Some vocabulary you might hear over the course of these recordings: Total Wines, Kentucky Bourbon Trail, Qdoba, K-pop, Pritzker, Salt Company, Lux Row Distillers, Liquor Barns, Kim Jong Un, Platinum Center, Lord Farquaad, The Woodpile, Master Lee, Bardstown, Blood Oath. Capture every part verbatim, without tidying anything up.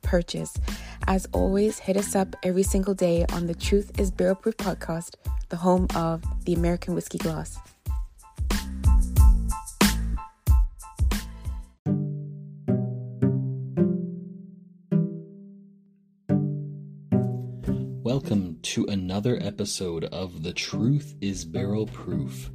purchase. As always, hit us up every single day on the Truth is Barrel Proof podcast, the home of the American Whiskey Glass. Welcome to another episode of The Truth is Barrel Proof.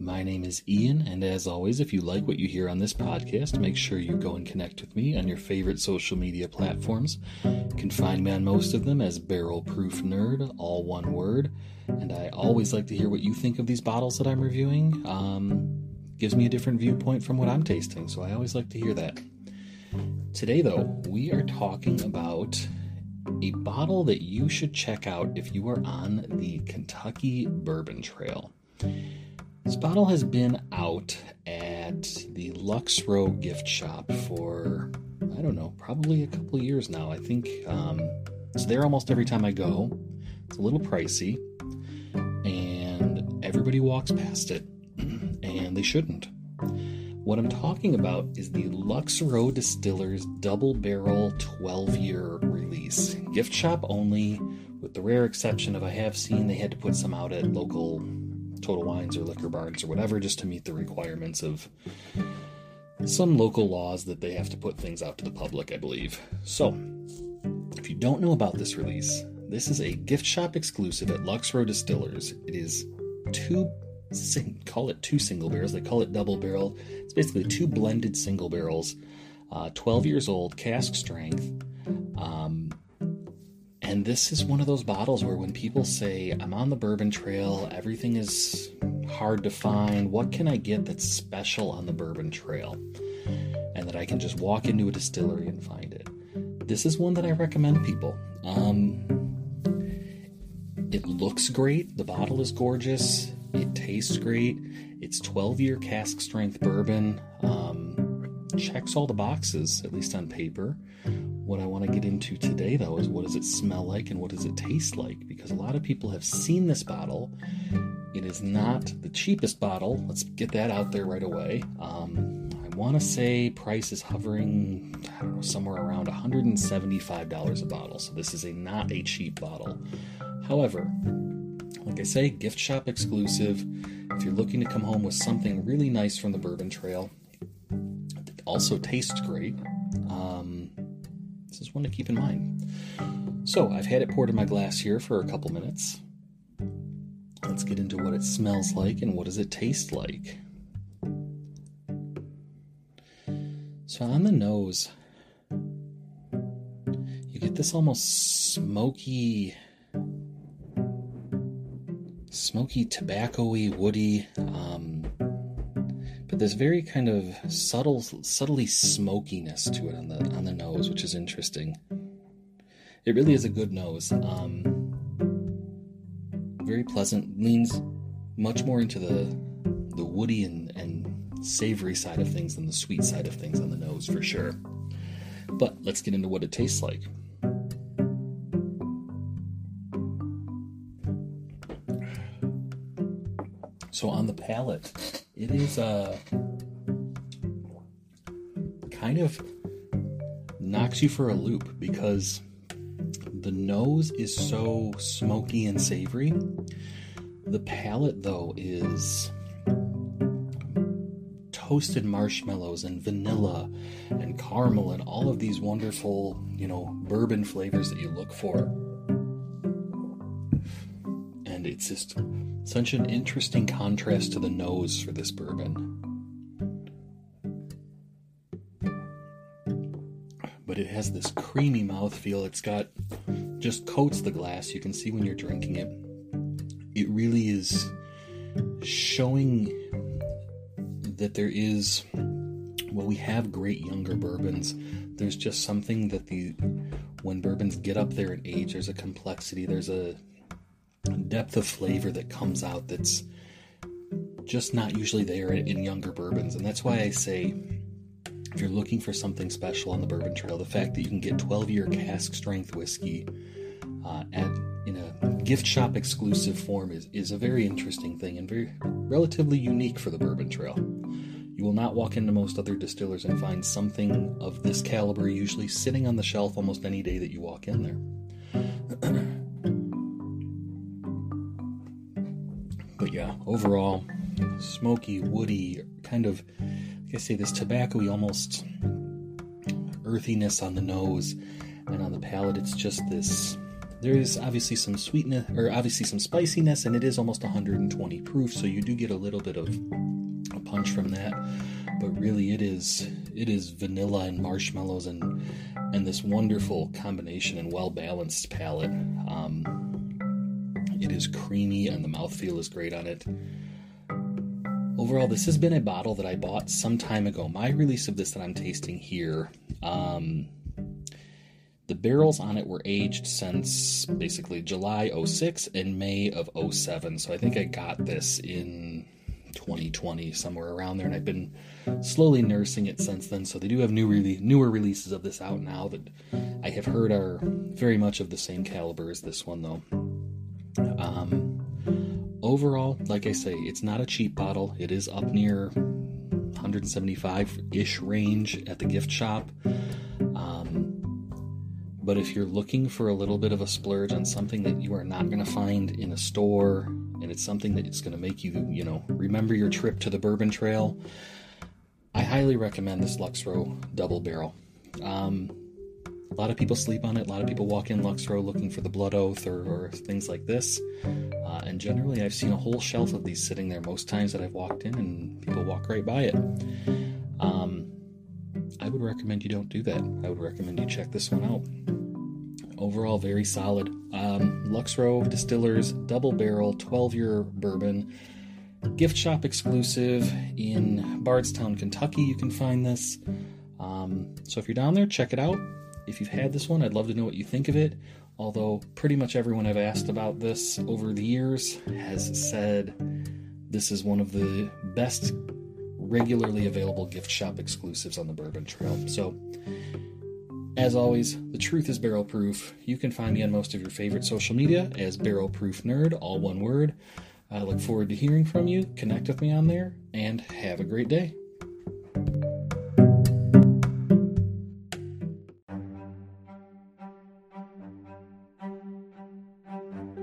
My name is Ian, and as always, if you like what you hear on this podcast, make sure you go and connect with me on your favorite social media platforms. You can find me on most of them as Barrel Proof Nerd, all one word. And I always like to hear what you think of these bottles that I'm reviewing. Um, gives me a different viewpoint from what I'm tasting, so I always like to hear that. Today, though, we are talking about a bottle that you should check out if you are on the Kentucky Bourbon Trail. This bottle has been out at the Lux Row gift shop for, I don't know, probably a couple of years now. I think um, it's there almost every time I go. It's a little pricey, and everybody walks past it, and they shouldn't. What I'm talking about is the Lux Row Distillers Double Barrel twelve-year release. Gift shop only, with the rare exception of I have seen they had to put some out at local Total Wines or Liquor Barns or whatever, just to meet the requirements of some local laws that they have to put things out to the public, I believe. So, if you don't know about this release, this is a gift shop exclusive at Lux Row Distillers. It is two, sing, call it two single barrels, they call it double barrel. It's basically two blended single barrels, uh, twelve years old, cask strength. Um, And this is one of those bottles where when people say, I'm on the bourbon trail, everything is hard to find, what can I get that's special on the bourbon trail? And that I can just walk into a distillery and find it. This is one that I recommend people. Um, it looks great. The bottle is gorgeous. It tastes great. It's twelve-year cask strength bourbon. Um, checks all the boxes, at least on paper. What I want to get into today, though, is what does it smell like and what does it taste like? Because a lot of people have seen this bottle. It is not the cheapest bottle. Let's get that out there right away. Um, I want to say price is hovering, I don't know, somewhere around one hundred seventy-five dollars a bottle. So this is a not a cheap bottle. However, like I say, gift shop exclusive. If you're looking to come home with something really nice from the Bourbon Trail, it also tastes great. Um... This is one to keep in mind. So I've had it poured in my glass here for a couple minutes. Let's get into what it smells like and what does it taste like. So on the nose, you get this almost smoky, smoky, tobacco-y, woody, um, but there's very kind of subtle, subtly smokiness to it on the on the nose, which is interesting. It really is a good nose. Um, very pleasant. Leans much more into the the woody and, and savory side of things than the sweet side of things on the nose for sure. But let's get into what it tastes like. So on the palate, it is uh, kind of knocks you for a loop because the nose is so smoky and savory. The palate, though, is toasted marshmallows and vanilla and caramel and all of these wonderful, you know, bourbon flavors that you look for. And it's just such an interesting contrast to the nose for this bourbon. But it has this creamy mouthfeel. It's got, just coats the glass. You can see when you're drinking it. It really is showing that there is, well, we have great younger bourbons. There's just something that the, when bourbons get up there in age, there's a complexity, there's a depth of flavor that comes out that's just not usually there in younger bourbons. And that's why I say, if you're looking for something special on the Bourbon Trail, the fact that you can get twelve-year cask strength whiskey uh, at in a gift shop exclusive form is, is a very interesting thing and very relatively unique for the Bourbon Trail. You will not walk into most other distillers and find something of this caliber usually sitting on the shelf almost any day that you walk in there. But yeah, overall, smoky, woody, kind of, like I say, this tobacco-y almost earthiness on the nose and on the palate. It's just this, there is obviously some sweetness, or obviously some spiciness, and it is almost one hundred twenty proof, so you do get a little bit of a punch from that. But really, it is it is vanilla and marshmallows and, and this wonderful combination and well-balanced palate. Um... It is creamy and the mouthfeel is great on it. Overall, this has been a bottle that I bought some time ago. My release of this that I'm tasting here, um, the barrels on it were aged since basically July oh six and May of oh seven. So I think I got this in twenty twenty, somewhere around there, and I've been slowly nursing it since then. So they do have new really newer releases of this out now that I have heard are very much of the same caliber as this one, though. Um, overall, like I say, it's not a cheap bottle. It is up near one hundred seventy-five-ish range at the gift shop. Um, but if you're looking for a little bit of a splurge on something that you are not going to find in a store, and it's something that it's going to make you, you know, remember your trip to the Bourbon Trail, I highly recommend this Lux Row Double Barrel. Um... A lot of people sleep on it. A lot of people walk in Lux Row looking for the Blood Oath or, or things like this. Uh, and generally, I've seen a whole shelf of these sitting there most times that I've walked in, and people walk right by it. Um, I would recommend you don't do that. I would recommend you check this one out. Overall, very solid. Um, Lux Row Distillers Double Barrel twelve-year bourbon. Gift shop exclusive in Bardstown, Kentucky. You can find this. Um, so if you're down there, check it out. If you've had this one, I'd love to know what you think of it. Although pretty much everyone I've asked about this over the years has said this is one of the best regularly available gift shop exclusives on the Bourbon Trail. So, as always, the truth is barrel proof. You can find me on most of your favorite social media as Barrel Proof Nerd, all one word. I look forward to hearing from you. Connect with me on there, and have a great day.